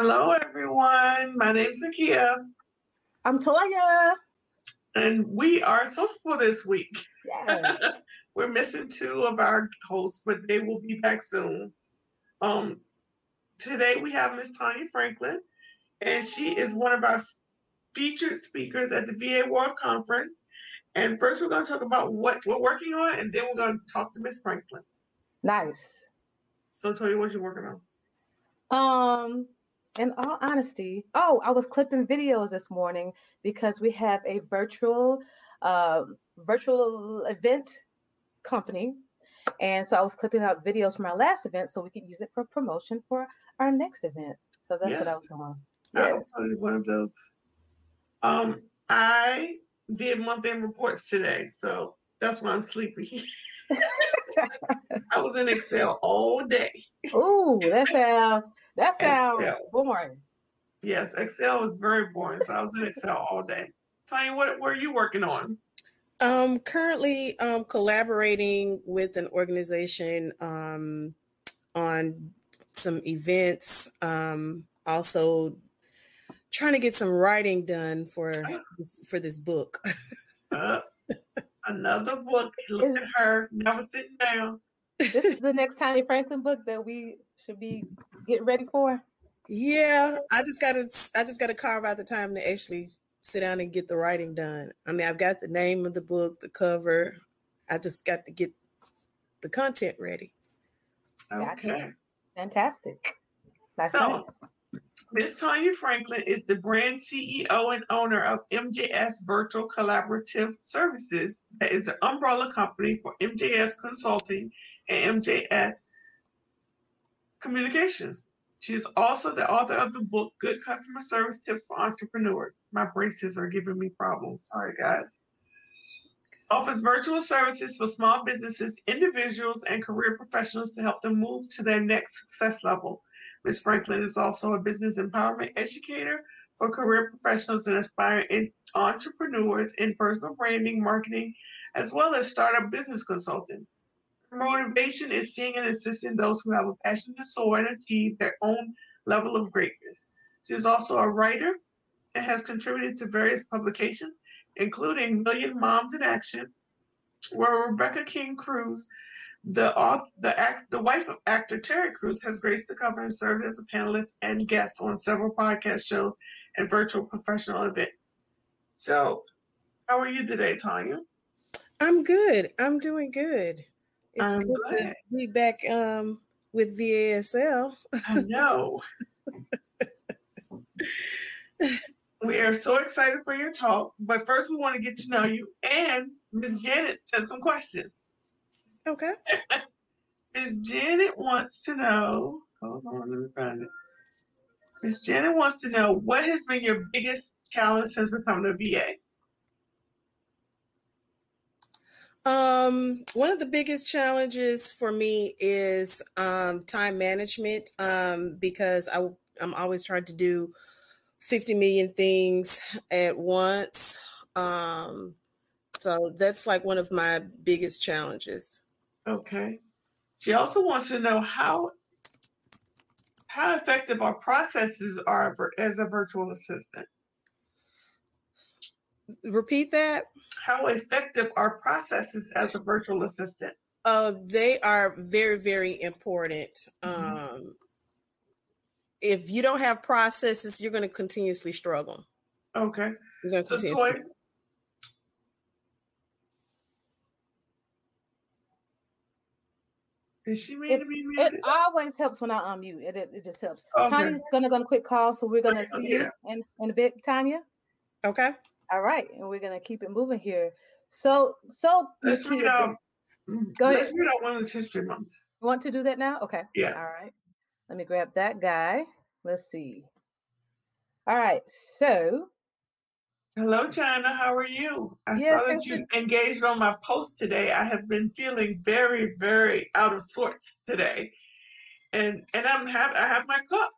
Hello, everyone. My name's Zakiya. I'm Toya. And we are Soultoful this week. Yes. We're missing two of our hosts, but they will be back soon. Today we have Miss Tonya Franklin, and she is one of our featured speakers at the VA World Conference. And first we're going to talk about what we're working on, and then we're going to talk to Miss Franklin. Nice. So Tonya, what are you working on? In all honesty, I was clipping videos this morning because we have a virtual event company, and so I was clipping out videos from our last event so we could use it for promotion for our next event. So that's what I was doing. Yes. I was on one of those. I did month-end reports today, so that's why I'm sleepy. I was in Excel all day. Ooh, that sounds boring. Yes, Excel is very boring. So I was in Excel all day. Tonya, what were you working on? Currently collaborating with an organization on some events. Also trying to get some writing done for this book. Another book. Look at her, never sitting down. This is the next Tonya Franklin book that we should be getting ready for. Yeah, I just gotta carve out the time to actually sit down and get the writing done. I mean, I've got the name of the book, the cover. I just got to get the content ready. Okay, fantastic. That's so nice. Miss Tonya Franklin is the brand CEO and owner of MJS Virtual Collaborative Services, that is the umbrella company for MJS Consulting and MJS Communications. She is also the author of the book, Good Customer Service Tips for Entrepreneurs. My braces are giving me problems. Sorry, guys. Offers virtual services for small businesses, individuals, and career professionals to help them move to their next success level. Ms. Franklin is also a business empowerment educator for career professionals and aspiring entrepreneurs in personal branding, marketing, as well as startup business consulting. Her motivation is seeing and assisting those who have a passion to soar and achieve their own level of greatness. She is also a writer and has contributed to various publications, including Million Moms in Action, where Rebecca King Cruz, the wife of actor Terry Crews, has graced the cover and served as a panelist and guest on several podcast shows and virtual professional events. So, how are you today, Tonya? I'm good. I'm doing good. It's good to be back with VASL. I know. We are so excited for your talk, but first we want to get to know you, and Ms. Janet has some questions. Okay. Ms. Janet wants to know, hold on, let me find it. Ms. Janet wants to know, what has been your biggest challenge since becoming a VA? One of the biggest challenges for me is time management, because I'm always trying to do 50 million things at once. So that's like one of my biggest challenges. Okay. She also wants to know how effective our processes are as a virtual assistant. Repeat that. How effective are processes as a virtual assistant? They are very, very important. Mm-hmm. If you don't have processes, you're going to continuously struggle. Okay. So Toya. Did she mean to be muted? It always helps when I unmute. It just helps. Okay. Tonya's going to quick call, so we're going to see you in a bit, Tonya. Okay. All right, and we're going to keep it moving here. So let's read out. Let's read out Women's History Month. You want to do that now? Okay. Yeah. All right. Let me grab that guy. Let's see. All right. So, hello, China. How are you? I saw that you engaged on my post today. I have been feeling very, very out of sorts today, and I have my cup.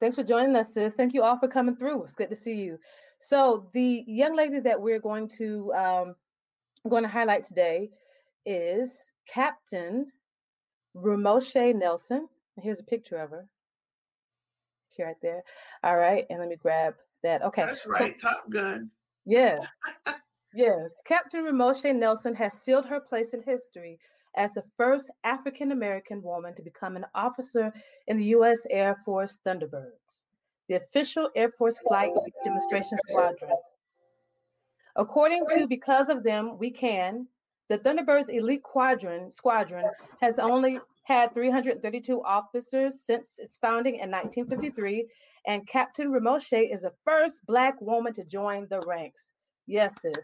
Thanks for joining us, sis. Thank you all for coming through. It's good to see you. So the young lady that we're going to highlight today is Captain Remoshay Nelson. Here's a picture of her. She right there. All right, and let me grab that. Okay. That's right, so, Top Gun. Yes. Yes. Captain Remoshay Nelson has sealed her place in history as the first African-American woman to become an officer in the U.S. Air Force Thunderbirds, the official Air Force Flight Demonstration Squadron. According to Because of Them, We Can, the Thunderbirds Elite Squadron has only had 332 officers since its founding in 1953, and Captain Remoshay is the first Black woman to join the ranks. Yes, sis.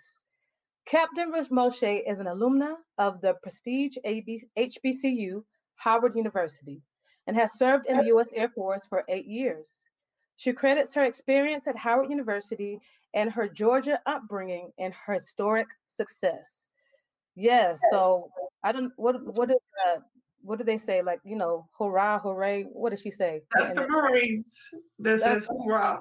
Captain Remoshay is an alumna of the prestige HBCU, Howard University, and has served in the U.S. Air Force for 8 years. She credits her experience at Howard University and her Georgia upbringing in her historic success. Yes, so I don't, what do they say? Like, you know, hurrah, hooray. What did she say? That's the Marines. This is hurrah.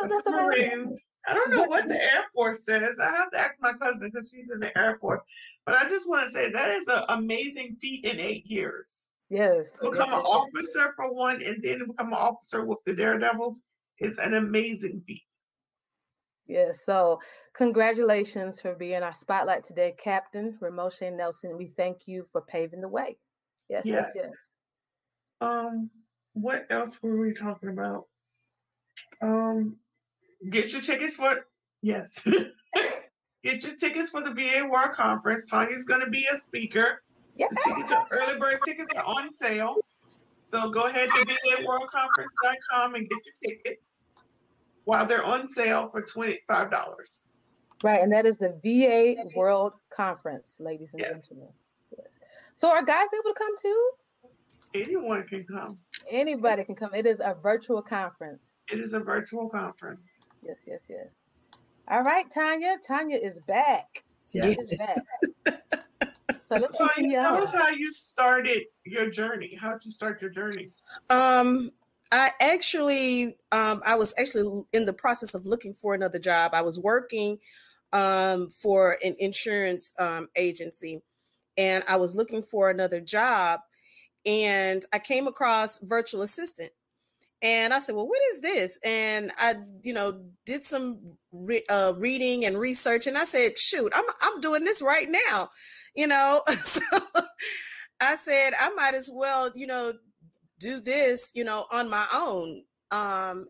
That's the Marines. I don't know what the Air Force says. I have to ask my cousin because she's in the Air Force. But I just want to say that is an amazing feat in 8 years. Yes. To become an officer for one, and then to become an officer with the Daredevils is an amazing feat. Yes. So congratulations for being our spotlight today, Captain Remoshay Nelson. We thank you for paving the way. Yes. Yes. Yes. What else were we talking about? Get your tickets for, yes, get your tickets for the VAWorld Conference. Tonya's going to be a speaker. Yeah. The tickets are, early bird tickets are on sale. So go ahead to VAWorldConference.com and get your tickets while they're on sale for $25. Right, and that is the VAWorld Conference, ladies and gentlemen. Yes. So are guys able to come too? Anyone can come. Anybody can come. It is a virtual conference. It is a virtual conference. Yes, yes, yes. All right, Tonya. Tonya is back. Yes. Is back. So let's Tonya, tell us how you started your journey. How did you start your journey? I was actually in the process of looking for another job. I was working for an insurance agency, and I was looking for another job. And I came across virtual assistant, and I said, well, what is this? And I, you know, did some reading and research, and I said, shoot, I'm doing this right now. You know, so I said, I might as well, you know, do this, you know, on my own.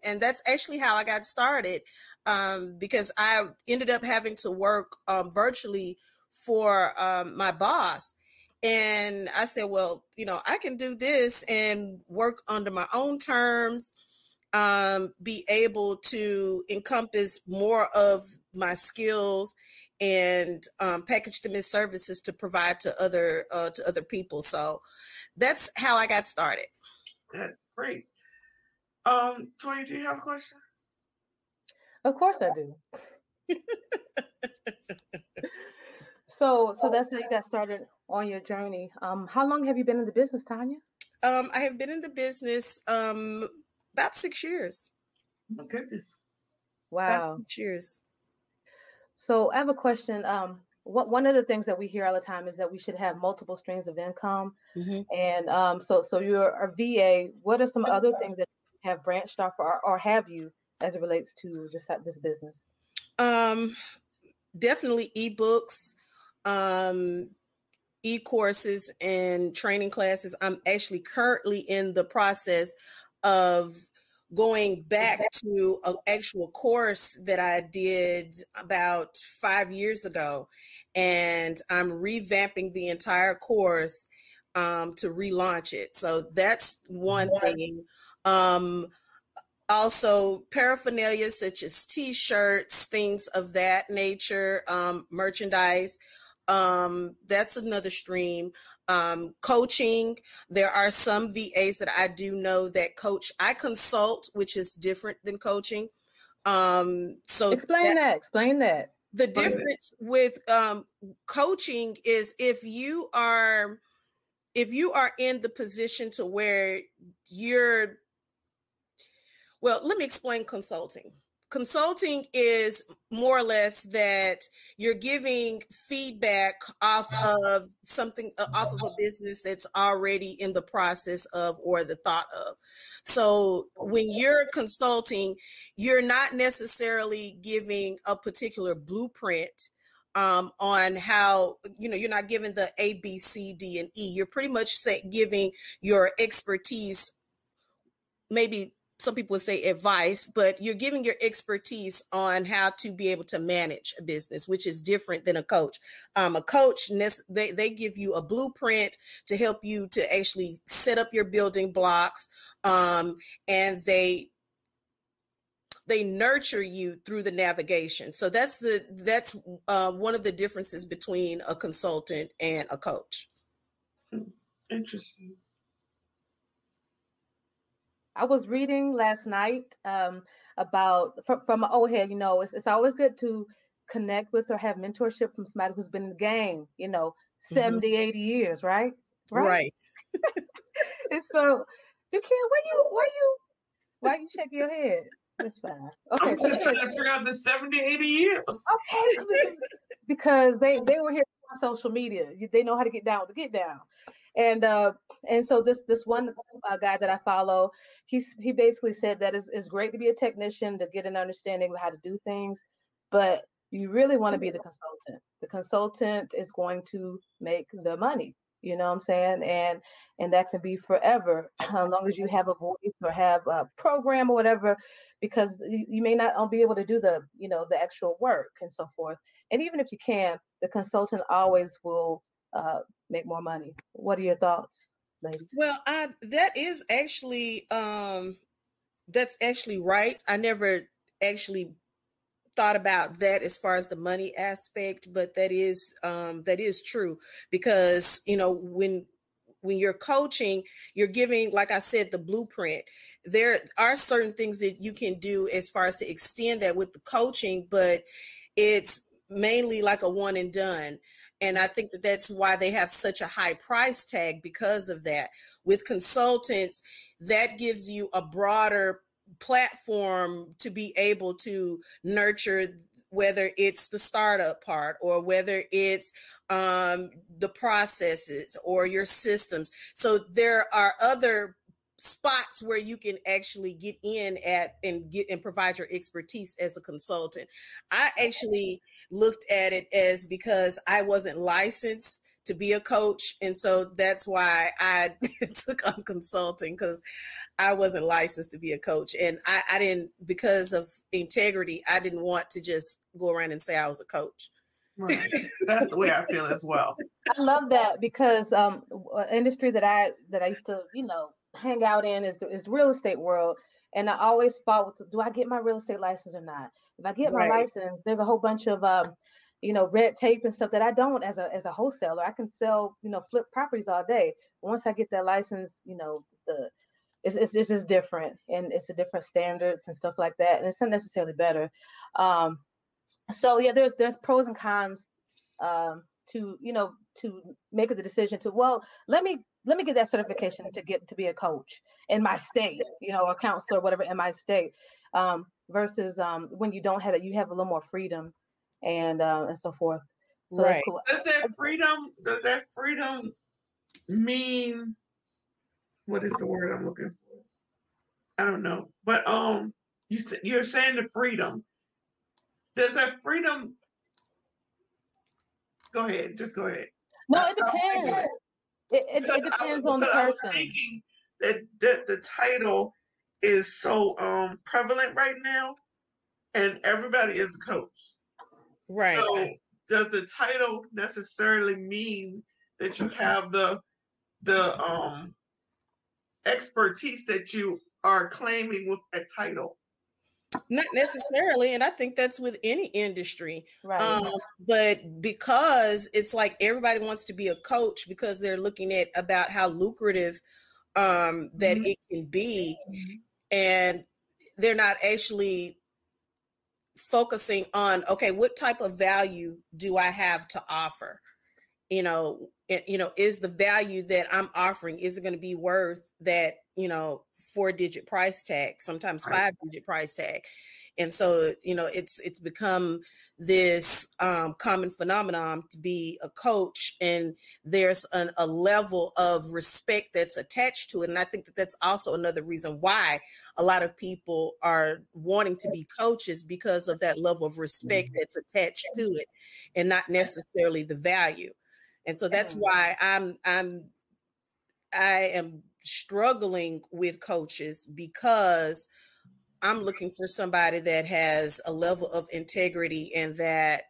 And that's actually how I got started, because I ended up having to work virtually for my boss. And I said, well, you know, I can do this and work under my own terms, be able to encompass more of my skills and package them as services to provide to other people. So that's how I got started. That's great. Tonya, do you have a question? Of course I do. So that's how you got started on your journey. How long have you been in the business, Tonya? I have been in the business about 6 years. My goodness. Wow. Cheers. So I have a question. One of the things that we hear all the time is that we should have multiple streams of income. Mm-hmm. And so you're a VA. What are some other things that you have branched off or have you as it relates to this business? Definitely ebooks. E-courses and training classes. I'm actually currently in the process of going back to an actual course that I did about 5 years ago, and I'm revamping the entire course to relaunch it. So that's one thing. Also paraphernalia such as t-shirts, things of that nature, merchandise. That's another stream. Coaching. There are some VAs that I do know that coach. I consult, which is different than coaching. So explain that. The difference with coaching is if you are in the position to where you're, well, let me explain consulting. Consulting is more or less that you're giving feedback off of something, off of a business that's already in the process of or the thought of. So when you're consulting, you're not necessarily giving a particular blueprint on how, you know, you're not giving the A, B, C, D, and E. You're pretty much giving your expertise, maybe some people would say advice, but you're giving your expertise on how to be able to manage a business, which is different than a coach. A coach, they give you a blueprint to help you to actually set up your building blocks, and they nurture you through the navigation. So that's one of the differences between a consultant and a coach. Interesting. I was reading last night about from an old head. You know, it's always good to connect with or have mentorship from somebody who's been in the game, you know, 70, mm-hmm. 80 years, right? Right. And so you can't, why you shake your head? That's fine. Okay. I'm just trying to figure out the 70, 80 years. Okay. Because they were here on social media. They know how to get down with the get down. And so this one guy that I follow, he basically said that it's great to be a technician, to get an understanding of how to do things, but you really want to be the consultant. The consultant is going to make the money, you know what I'm saying? And that can be forever, as long as you have a voice or have a program or whatever, because you may not be able to do the, you know, the actual work and so forth. And even if you can, the consultant always will make more money. What are your thoughts, ladies? Well, that's actually right. I never actually thought about that as far as the money aspect, but that is true, because, you know, when you're coaching, you're giving, like I said, the blueprint. There are certain things that you can do as far as to extend that with the coaching, but it's mainly like a one and done. And I think that that's why they have such a high price tag, because of that. With consultants, that gives you a broader platform to be able to nurture, whether it's the startup part or whether it's the processes or your systems. So there are other spots where you can actually get in at and get and provide your expertise as a consultant. I actually looked at it as, because I wasn't licensed to be a coach, and so that's why I took on consulting, because I wasn't licensed to be a coach, and I didn't, because of integrity, I didn't want to just go around and say I was a coach. Right. That's the way I feel as well. I love that, because industry that I used to, you know, hang out in is the real estate world. And I always fought with, do I get my real estate license or not? If I get my license, there's a whole bunch of, you know, red tape and stuff that I don't, as a wholesaler. I can sell, you know, flip properties all day. But once I get that license, you know, it's just different, and it's a different standards and stuff like that. And it's not necessarily better. So yeah, there's pros and cons, to, you know, to make the decision to, well, let me get that certification to be a coach in my state, you know, a counselor, whatever, in my state, versus when you don't have it, you have a little more freedom and so forth. So right. That's cool. Does that freedom mean, what is the word I'm looking for? I don't know. But you're saying the freedom. Does that freedom? Go ahead. Just go ahead. No, it depends. It depends on the person. I was thinking that the title is so prevalent right now, and everybody is a coach. Right. So does the title necessarily mean that you have the expertise that you are claiming with that title? Not necessarily, and I think that's with any industry, right. But because it's like everybody wants to be a coach because they're looking at about how lucrative that mm-hmm. it can be, mm-hmm. and they're not actually focusing on, okay, what type of value do I have to offer? You know, is the value that I'm offering, is it going to be worth that, you know, 4-digit price tag, sometimes 5-digit price tag? And so, you know, it's become this common phenomenon to be a coach, and there's a level of respect that's attached to it. And I think that that's also another reason why a lot of people are wanting to be coaches, because of that level of respect that's attached to it and not necessarily the value. And so that's why I am struggling with coaches, because I'm looking for somebody that has a level of integrity and that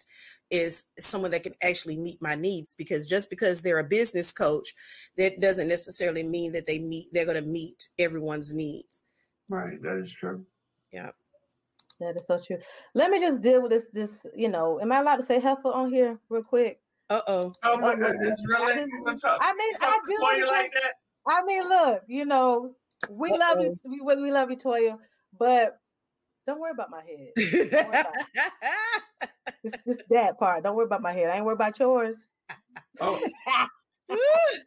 is someone that can actually meet my needs. Because just because they're a business coach, that doesn't necessarily mean that they're going to meet everyone's needs. Right. That is true. Yeah. That is so true. Let me just deal with this, you know, am I allowed to say heifer on here real quick? Uh-oh. Oh my goodness. Really? I mean, look, you know, we love you. We love you, Toya, but don't worry about my head. Just that part. Don't worry about my head. I ain't worried about yours. Oh. Ooh.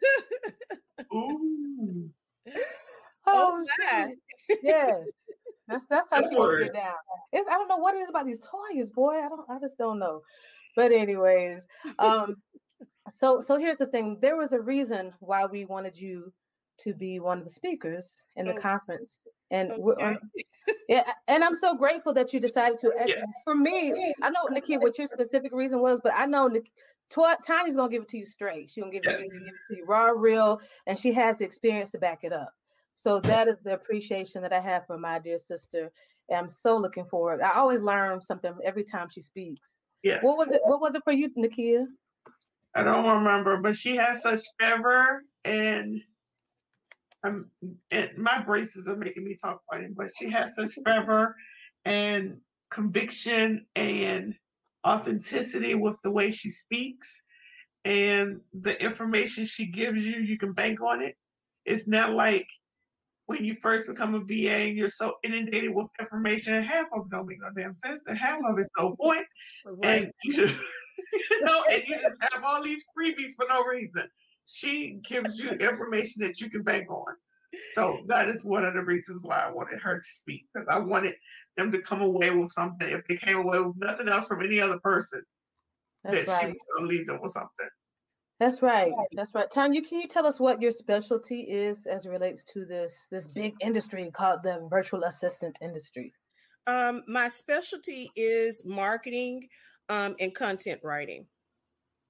Oh, shit. Yes. That's how she broke it down. I don't know what it is about these toys, boy. I just don't know. But anyways, so here's the thing. There was a reason why we wanted you to be one of the speakers in the conference. And and I'm so grateful that you decided to. Yes. For me, I know, Nikki, what your specific reason was, but I know Tanya's going to give it to you straight. She's going to give it to you raw, real, and she has the experience to back it up. So that is the appreciation that I have for my dear sister. And I'm so looking forward. I always learn something every time she speaks. Yes. What was it for you, Nakia? I don't remember, but she has such fervor, and my braces are making me talk funny, but she has such fervor and conviction and authenticity with the way she speaks, and the information she gives you, you can bank on it. It's not like when you first become a VA and you're so inundated with information, and half of it don't make no damn sense, and half of it's no point. Right. And you just have all these freebies for no reason. She gives you information that you can bank on. So that is one of the reasons why I wanted her to speak, because I wanted them to come away with something. If they came away with nothing else from any other person, she was going to leave them with something. That's right. That's right. Tonya, can you tell us what your specialty is as it relates to this big industry called the virtual assistant industry? My specialty is marketing and content writing.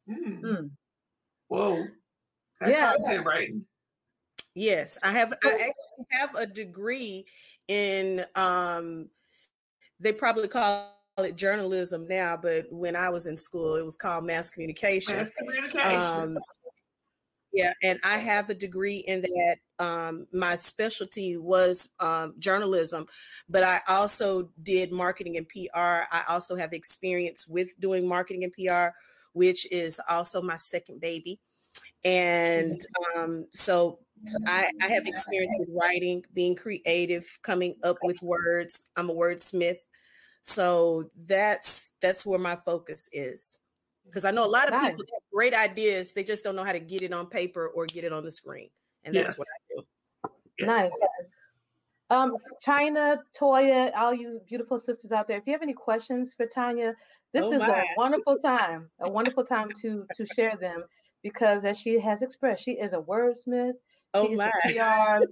Mm. Mm. Whoa. Content writing. Yes, I actually have a degree in, they probably call it journalism now, but when I was in school, it was called mass communication. Mass communication. And I have a degree in that. My specialty was journalism, but I also did marketing and PR. I also have experience with doing marketing and PR, which is also my second baby. And so I have experience with writing, being creative, coming up with words. I'm a wordsmith. So that's where my focus is, because I know a lot of people have great ideas. They just don't know how to get it on paper or get it on the screen. And that's what I do. Nice. Yes. China, Toya, all you beautiful sisters out there, if you have any questions for Tonya, this is a wonderful time, to share them, because as she has expressed, she is a wordsmith. She is the PR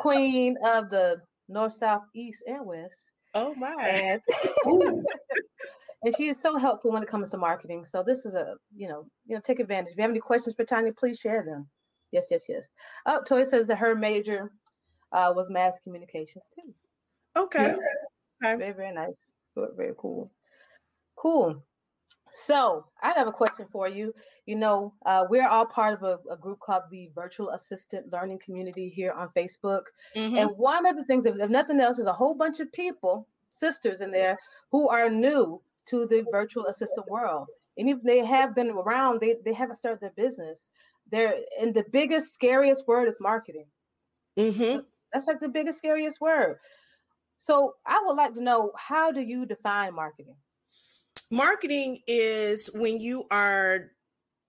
queen of the north, south, east, and west. Oh my. And she is so helpful when it comes to marketing. So this is take advantage. If you have any questions for Tonya, please share them. Yes, yes, yes. Oh, Toya says that her major was mass communications too. Okay. Yeah. Very, very nice. Very cool. Cool. So I have a question for you. You know, we're all part of a group called the Virtual Assistant Learning Community here on Facebook. Mm-hmm. And one of the things, if nothing else, is a whole bunch of people, sisters in there, who are new to the virtual assistant world. And if they have been around, they haven't started their business. And the biggest, scariest word is marketing. Mm-hmm. That's like the biggest, scariest word. So I would like to know, how do you define marketing? Marketing is when you are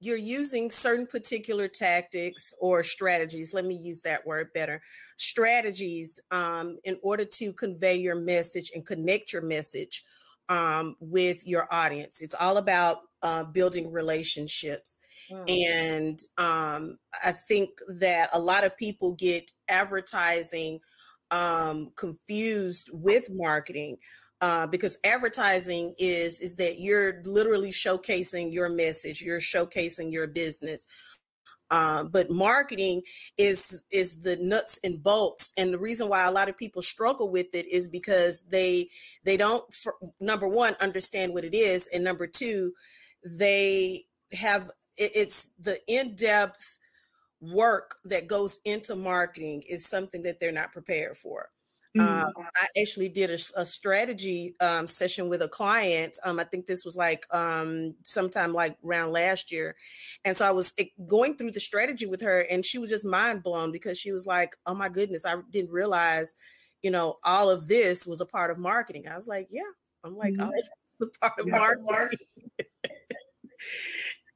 you're using certain particular tactics or strategies. Let me use that word better. Strategies in order to convey your message and connect your message with your audience. It's all about building relationships. Mm. And I think that a lot of people get advertising confused with marketing. Because advertising is that you're literally showcasing your message, you're showcasing your business. But marketing is the nuts and bolts. And the reason why a lot of people struggle with it is because they don't, number one, understand what it is. And number two, they have, it's the in-depth work that goes into marketing is something that they're not prepared for. I actually did a strategy session with a client. I think this was like sometime like around last year. And so I was going through the strategy with her, and she was just mind blown because she was like, oh, my goodness, I didn't realize, you know, all of this was a part of marketing. I was like, yeah, I'm like, oh, it's a part of marketing.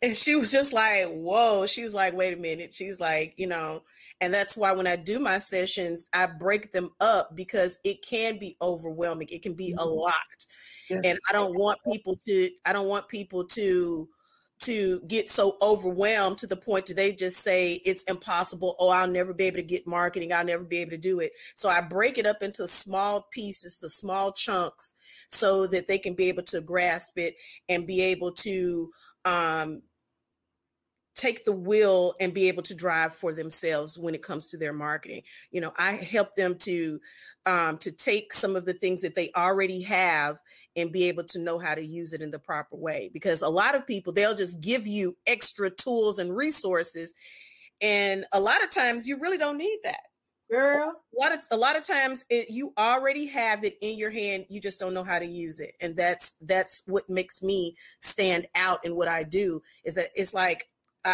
And she was just like, whoa, she was like, wait a minute. She's like, you know, and that's why when I do my sessions, I break them up because it can be overwhelming. It can be a lot. Yes. And I don't want people to, I don't want people to get so overwhelmed to the point that they just say it's impossible. Oh, I'll never be able to get marketing. I'll never be able to do it. So I break it up into small pieces, to small chunks, so that they can be able to grasp it and be able to take the wheel and be able to drive for themselves when it comes to their marketing. You know, I help them to take some of the things that they already have and be able to know how to use it in the proper way. Because a lot of people, they'll just give you extra tools and resources. And a lot of times you really don't need that. Girl, a lot of times you already have it in your hand. You just don't know how to use it. And that's what makes me stand out in what I do, is that it's like,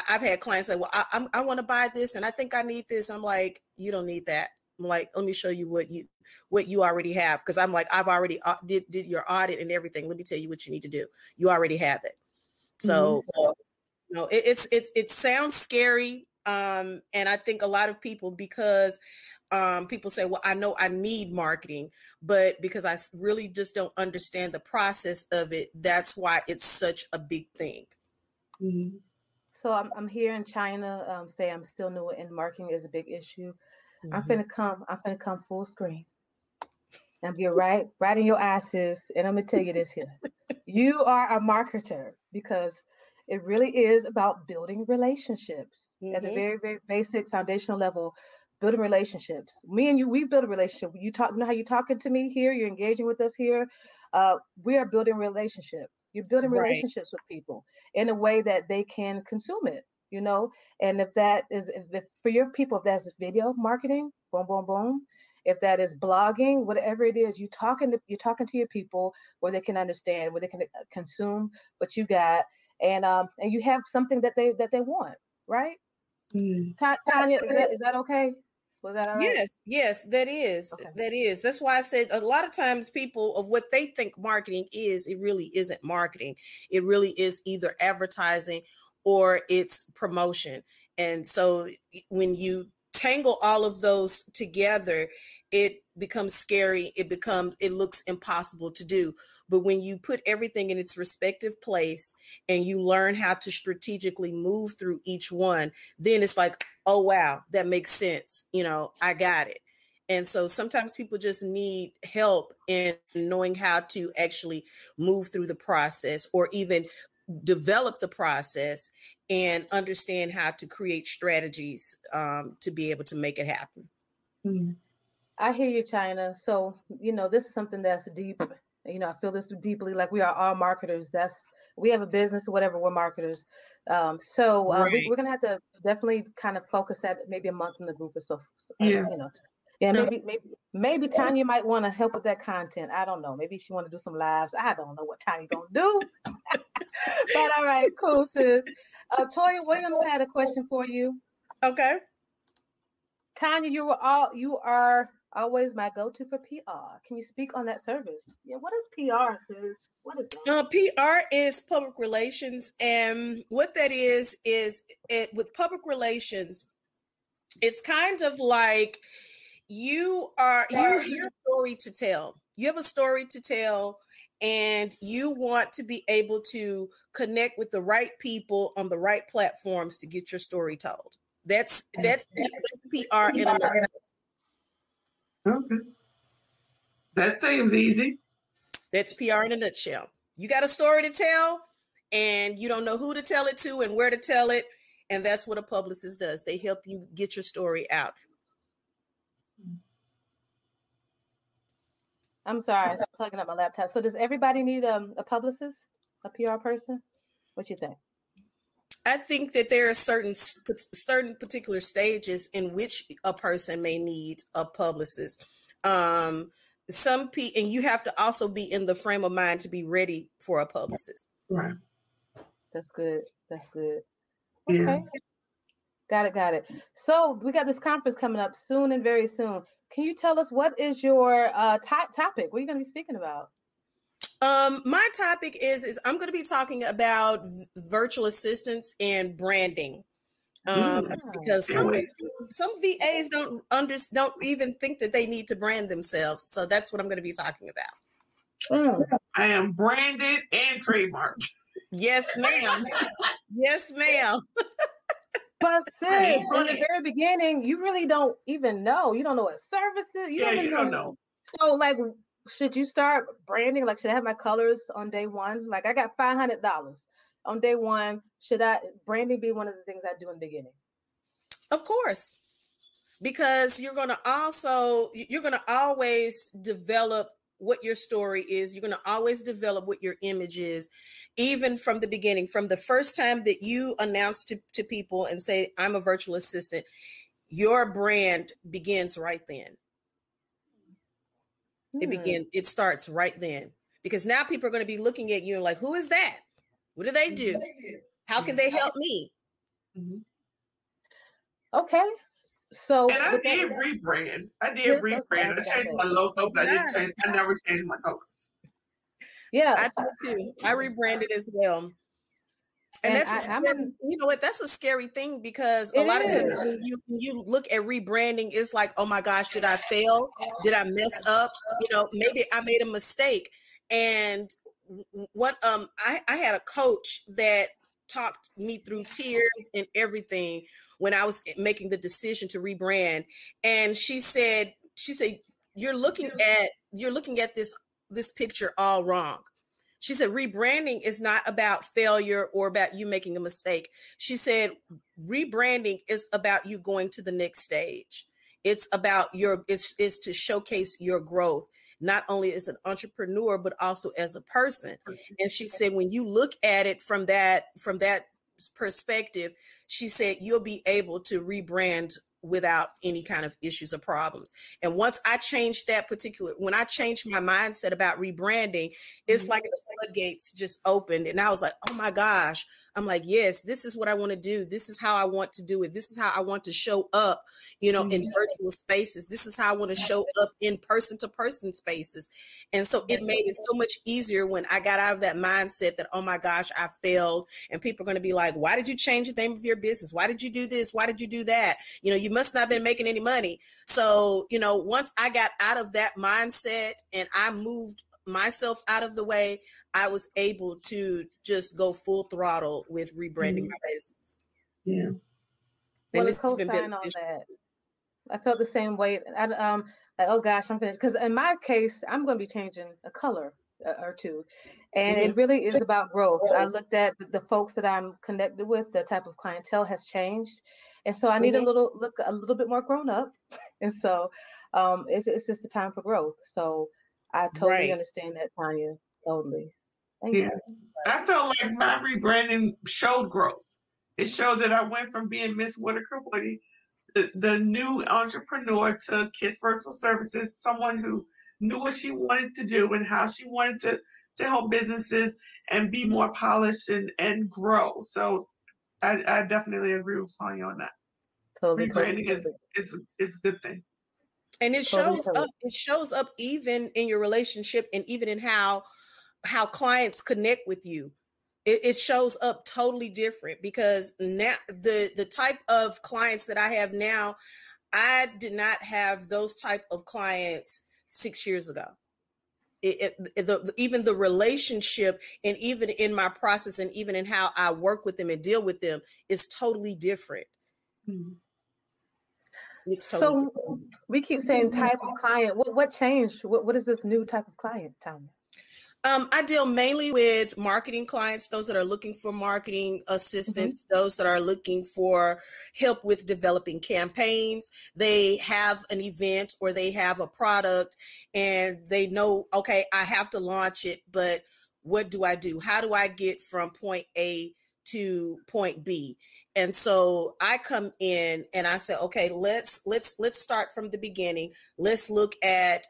I've had clients say, well, I want to buy this and I think I need this. I'm like, you don't need that. I'm like, let me show you what you already have. Because I'm like, I've already did your audit and everything. Let me tell you what you need to do. You already have it. So, you know, it sounds scary. And I think a lot of people, because people say, well, I know I need marketing, but because I really just don't understand the process of it, that's why it's such a big thing. Mm-hmm. So I'm here in China, say I'm still new and marketing is a big issue. Mm-hmm. I'm finna come full screen and be right in your asses. And I'm gonna tell you this here. You are a marketer, because it really is about building relationships at the very, very basic foundational level, building relationships. Me and you, we build a relationship. You know how you're talking to me here, you're engaging with us here. We are building relationship. You're building relationships with people in a way that they can consume it, you know? And if that is, for your people, if that's video marketing, boom, boom, boom. If that is blogging, whatever it is, you're talking to your people where they can understand, where they can consume what you got, and you have something that they want, right? Mm. Tonya, is that okay? Was that all right? Yes, that is. Okay. That is. That's why I said a lot of times people of what they think marketing is, it really isn't marketing. It really is either advertising or it's promotion. And so when you tangle all of those together, it becomes scary. It looks impossible to do. But when you put everything in its respective place and you learn how to strategically move through each one, then it's like, oh, wow, that makes sense. You know, I got it. And so sometimes people just need help in knowing how to actually move through the process, or even develop the process and understand how to create strategies to be able to make it happen. I hear you, China. So, you know, this is something that's deep. You know, I feel this deeply, like we are all marketers. We have a business, whatever, we're marketers. We're going to have to definitely kind of focus that maybe a month in the group or so. You know. Yeah, maybe Tonya might want to help with that content. I don't know. Maybe she want to do some lives. I don't know what Tonya gonna do. But all right, cool, sis. Toya Williams had a question for you. Okay. Tonya, you are always my go-to for PR. Can you speak on that service? Yeah, what is PR, sis? What is that? PR is public relations, and what that is it with public relations, it's kind of like you have a story to tell. You have a story to tell, and you want to be able to connect with the right people on the right platforms to get your story told. That's PR in America. Okay. That seems easy. That's PR in a nutshell. You got a story to tell, and you don't know who to tell it to and where to tell it. And that's what a publicist does. They help you get your story out. I'm sorry, I'm plugging up my laptop. So does everybody need a publicist, a PR person? What you think? I think that there are certain particular stages in which a person may need a publicist. And you have to also be in the frame of mind to be ready for a publicist. Right. That's good. That's good. Okay. Yeah. Got it. So we got this conference coming up soon and very soon. Can you tell us what is your topic? What are you going to be speaking about? My topic is I'm going to be talking about virtual assistants and branding, because some VAs don't even think that they need to brand themselves. So that's what I'm going to be talking about. I am branded and trademarked. Yes, ma'am. Yes, ma'am. But sis, from the very beginning, you really don't even know. You don't know what services. You don't know. So, like, should you start branding? Like, should I have my colors on day one? Like, I got $500 on day one. Should branding be one of the things I do in the beginning? Of course, because you're gonna always develop what your story is. You're going to always develop what your image is, even from the beginning, from the first time that you announce to people and say, I'm a virtual assistant, your brand begins right then. It starts right then, because now people are going to be looking at you and like, who is that? What do they do? How can they help me? Mm-hmm. Okay. So and I did rebrand. I changed my logo, but I never changed my colors. Yeah, I did too. I rebranded as well, and that's a scary thing, because a lot of times when you look at rebranding, it's like, oh my gosh, did I fail? Did I mess up? You know, maybe I made a mistake. And what I had a coach that talked me through tears and everything when I was making the decision to rebrand. And she said, you're looking at this picture all wrong. She said, rebranding is not about failure or about you making a mistake. She said, rebranding is about you going to the next stage. It's about it's to showcase your growth, not only as an entrepreneur, but also as a person. And she said, when you look at it from that perspective, she said, you'll be able to rebrand without any kind of issues or problems. And once I changed when I changed my mindset about rebranding, it's like the floodgates just opened. And I was like, oh my gosh. I'm like, yes, this is what I want to do. This is how I want to do it. This is how I want to show up, in virtual spaces. This is how I want to show up in person-to-person spaces. And so it made it so much easier when I got out of that mindset that, oh my gosh, I failed. And people are going to be like, why did you change the name of your business? Why did you do this? Why did you do that? You know, you must not have been making any money. So, once I got out of that mindset and I moved myself out of the way, I was able to just go full throttle with rebranding my business. Yeah. Well, to co-sign on that, I felt the same way. Like, oh gosh, I'm finished. Because in my case, I'm going to be changing a color or two, and it really is about growth. I looked at the folks that I'm connected with. The type of clientele has changed, and so I need a little bit more grown up. And so, it's just the time for growth. So I totally understand that, Tonya. Totally. Thank you. I felt like my rebranding showed growth. It showed that I went from being Miss Whitaker Woody, the new entrepreneur, to Kiss Virtual Services, someone who knew what she wanted to do and how she wanted to help businesses and be more polished and grow. So I definitely agree with Tonya on that. Totally. Rebranding is a good thing. And it shows up. It shows up even in your relationship, and even in how clients connect with you. It shows up totally different, because now the type of clients that I have now, I did not have those type of clients 6 years ago. Even the relationship, and even in my process, and even in how I work with them and deal with them, is totally different. Mm-hmm. So we keep saying type of client. What changed? What is this new type of client, Tonya? I deal mainly with marketing clients, those that are looking for marketing assistance, mm-hmm. those that are looking for help with developing campaigns. They have an event or they have a product, and they know, okay, I have to launch it, but what do I do? How do I get from point A to point B? And so I come in and I say, okay, let's start from the beginning. Let's look at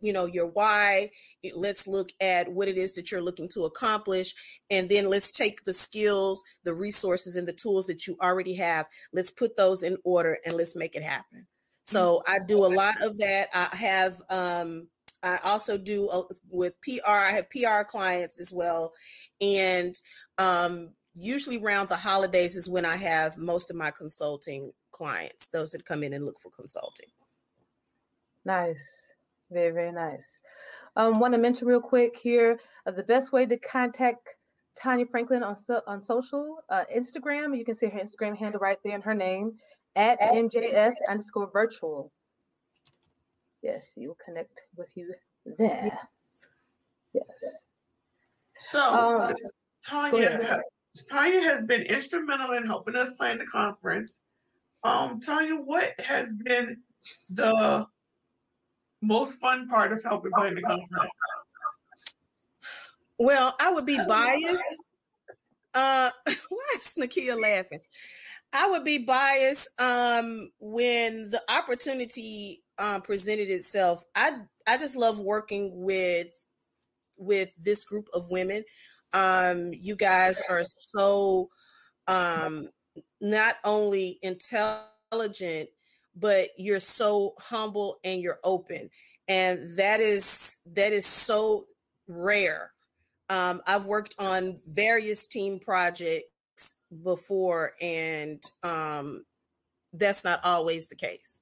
your why. Let's look at what it is that you're looking to accomplish, and then let's take the skills, the resources, and the tools that you already have. Let's put those in order and let's make it happen. So I do a lot of that. I have I also do with PR. I have PR clients as well, and usually around the holidays is when I have most of my consulting clients, those that come in and look for consulting. Nice. Very, very nice. Want to mention real quick here, the best way to contact Tonya Franklin on social, Instagram. You can see her Instagram handle right there in her name, at MJS underscore virtual. Yes, you'll connect with you there. Yes. So Tonya has been instrumental in helping us plan the conference. Tonya, what has been the most fun part of helping plan the conference? Well, I would be biased. Why is Nakia laughing? I would be biased when the opportunity presented itself. I just love working with this group of women. You guys are so not only intelligent, but you're so humble and you're open, and that is so rare. I've worked on various team projects before, and that's not always the case.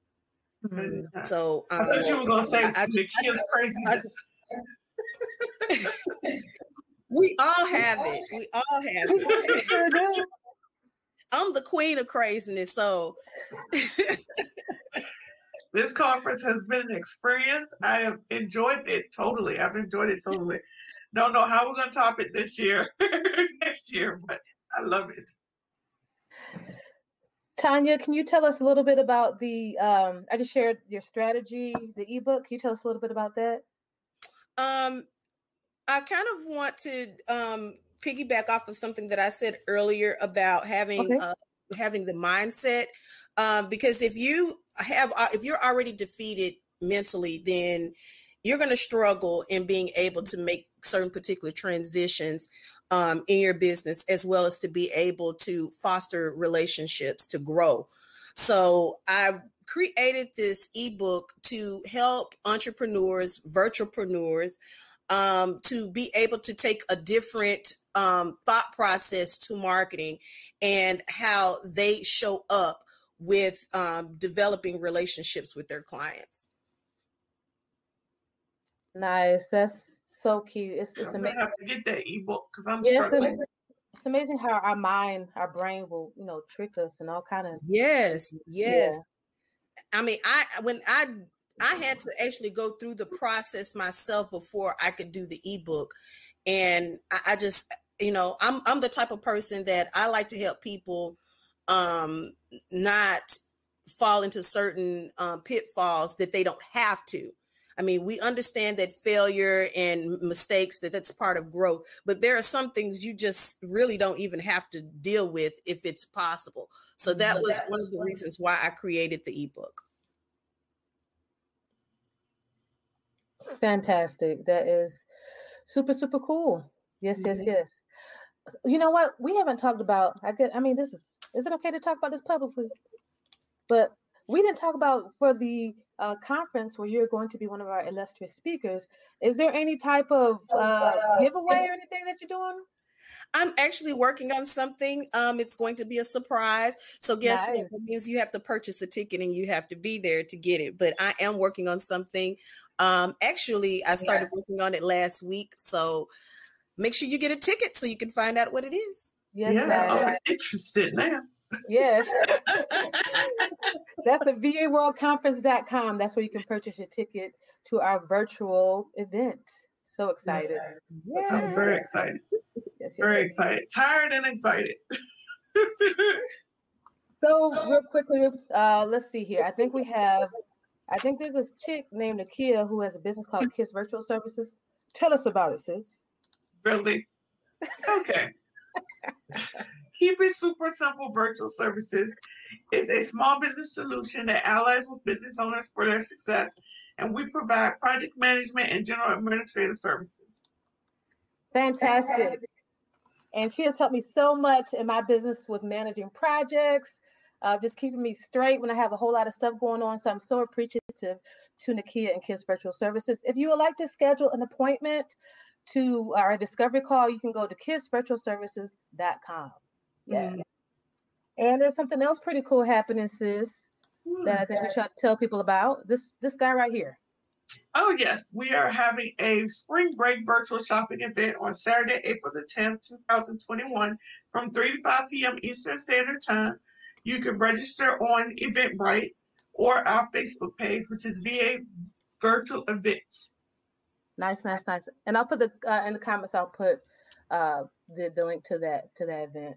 Mm-hmm. So I thought you were gonna say the kids craziness. We all have it. We all have it. I'm the queen of craziness, so. This conference has been an experience. I have enjoyed it totally. Don't know how we're going to top it this year, next year, but I love it. Tonya, can you tell us a little bit about the, I just shared your strategy, the ebook. Can you tell us a little bit about that? I kind of want to piggyback off of something that I said earlier about having the mindset, because if you're already defeated mentally, then you're going to struggle in being able to make certain particular transitions in your business, as well as to be able to foster relationships to grow. So I created this ebook to help entrepreneurs, virtualpreneurs, to be able to take a different thought process to marketing and how they show up with developing relationships with their clients. Nice. That's so cute. It's amazing. I have to get that ebook because I'm struggling. It's amazing how our mind, our brain will, trick us and all kind of. Yes. Yes. Yeah. I mean, when I had to actually go through the process myself before I could do the ebook. And I just, I'm the type of person that I like to help people not fall into certain pitfalls that they don't have to. I mean, we understand that failure and mistakes, that's part of growth, but there are some things you just really don't even have to deal with if it's possible. So that was one of the reasons why I created the ebook. Fantastic. That is super, super cool. Yes, yes, yes. You know what? We haven't talked about, is it okay to talk about this publicly? But we didn't talk about for the conference where you're going to be one of our illustrious speakers, is there any type of giveaway or anything that you're doing? I'm actually working on something. It's going to be a surprise. So guess what? It means you have to purchase a ticket and you have to be there to get it. But I am working on something. Actually, I started working on it last week. So make sure you get a ticket so you can find out what it is. Yes, I'm interested now. Yes. That's the VAWorldConference.com. That's where you can purchase your ticket to our virtual event. So excited. Yes. I'm very excited. Very excited. Tired and excited. So real quickly, let's see here. I think there's this chick named Nakia who has a business called Kiss Virtual Services. Tell us about it, sis. Really? Okay. Keep it super simple. Virtual Services is a small business solution that allies with business owners for their success, and we provide project management and general administrative services. Fantastic. And she has helped me so much in my business with managing projects, just keeping me straight when I have a whole lot of stuff going on. So I'm so appreciative to Nakia and Kiss Virtual Services. If you would like to schedule an appointment to our discovery call, you can go to kidsvirtualservices.com. Yeah. Mm. And there's something else pretty cool happening, sis, that I think we try to tell people about. This guy right here. Oh, yes. We are having a spring break virtual shopping event on Saturday, April the 10th, 2021 from 3 to 5 p.m. Eastern Standard Time. You can register on Eventbrite or our Facebook page, which is VA Virtual Events. Nice, nice, nice. And I'll put the in the comments, I'll put the link to that event.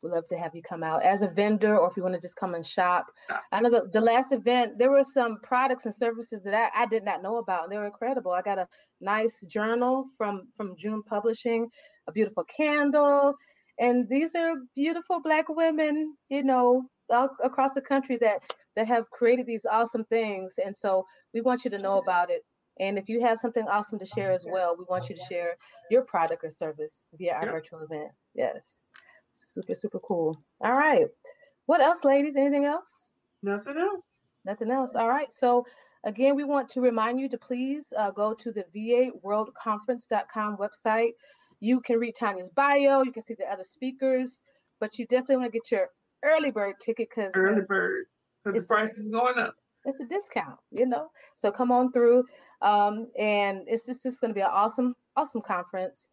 We'd love to have you come out as a vendor, or if you want to just come and shop. I know the last event, there were some products and services that I did not know about, and they were incredible. I got a nice journal from June Publishing, a beautiful candle. And these are beautiful Black women, you know, all across the country that have created these awesome things. And so we want you to know about it. And if you have something awesome to share as well, we want you to share your product or service via our virtual event. Yes. Super, super cool. All right. What else, ladies? Anything else? Nothing else. Nothing else. All right. So, again, we want to remind you to please go to the VAWorldConference.com website. You can read Tonya's bio. You can see the other speakers. But you definitely want to get your early bird ticket. Because the price is going up. It's a discount, you know. So, come on through. And it's just going to be an awesome, awesome conference.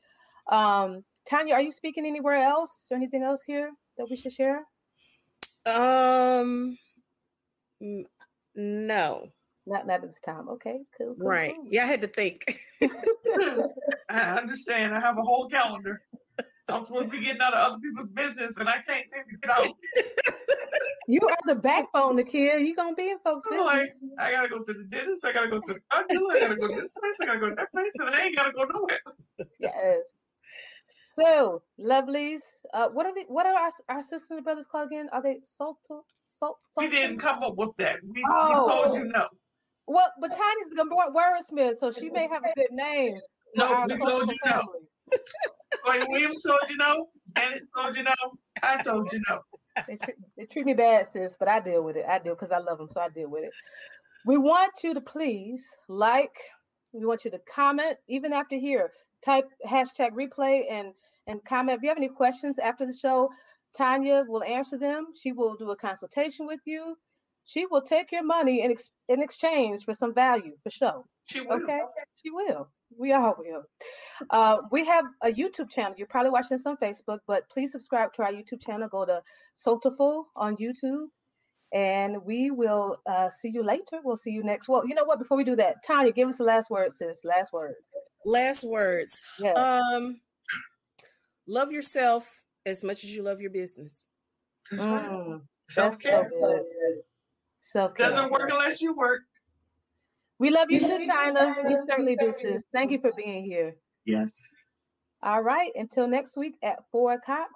Tonya, are you speaking anywhere else or anything else here that we should share? No. Not at this time. Okay, cool. Right. Cool. Yeah, I had to think. I understand. I have a whole calendar. I'm supposed to be getting out of other people's business, and I can't seem to get out. You are the backbone, Nakia. You're going to be in folks' business. Like, I got to go to the dentist. I got to go to the doctor. I got to go to this place. I got to go to that place, and I ain't got to go nowhere. Yes. So, lovelies, what are our sisters and brothers called again? Are they Soultoful? We didn't come up with that. We told you no. Well, but Tanya's going to be wordsmith, so she may have a good name. No, we told you no. Williams told you no. Anna told you no. I told you no. They treat me bad, sis, but I deal with it. I do because I love them, so I deal with it. We want you to please like. We want you to comment, even after here. Type hashtag replay and comment. If you have any questions after the show, Tonya will answer them. She will do a consultation with you. She will take your money in exchange for some value, for sure. She will. Okay? She will. We all will. We have a YouTube channel. You're probably watching this on Facebook, but please subscribe to our YouTube channel. Go to Soultoful on YouTube, and we will see you later. We'll see you next. Well, you know what? Before we do that, Tonya, give us the last word, sis. Last word. Last words. Yes. Love yourself as much as you love your business. Self-care. Self-care doesn't work unless you work. We love you too, China. We certainly do, sis. Thank you for being here. Yes. All right. Until next week at 4 o'clock.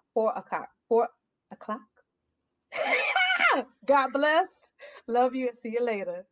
God bless. Love you and see you later.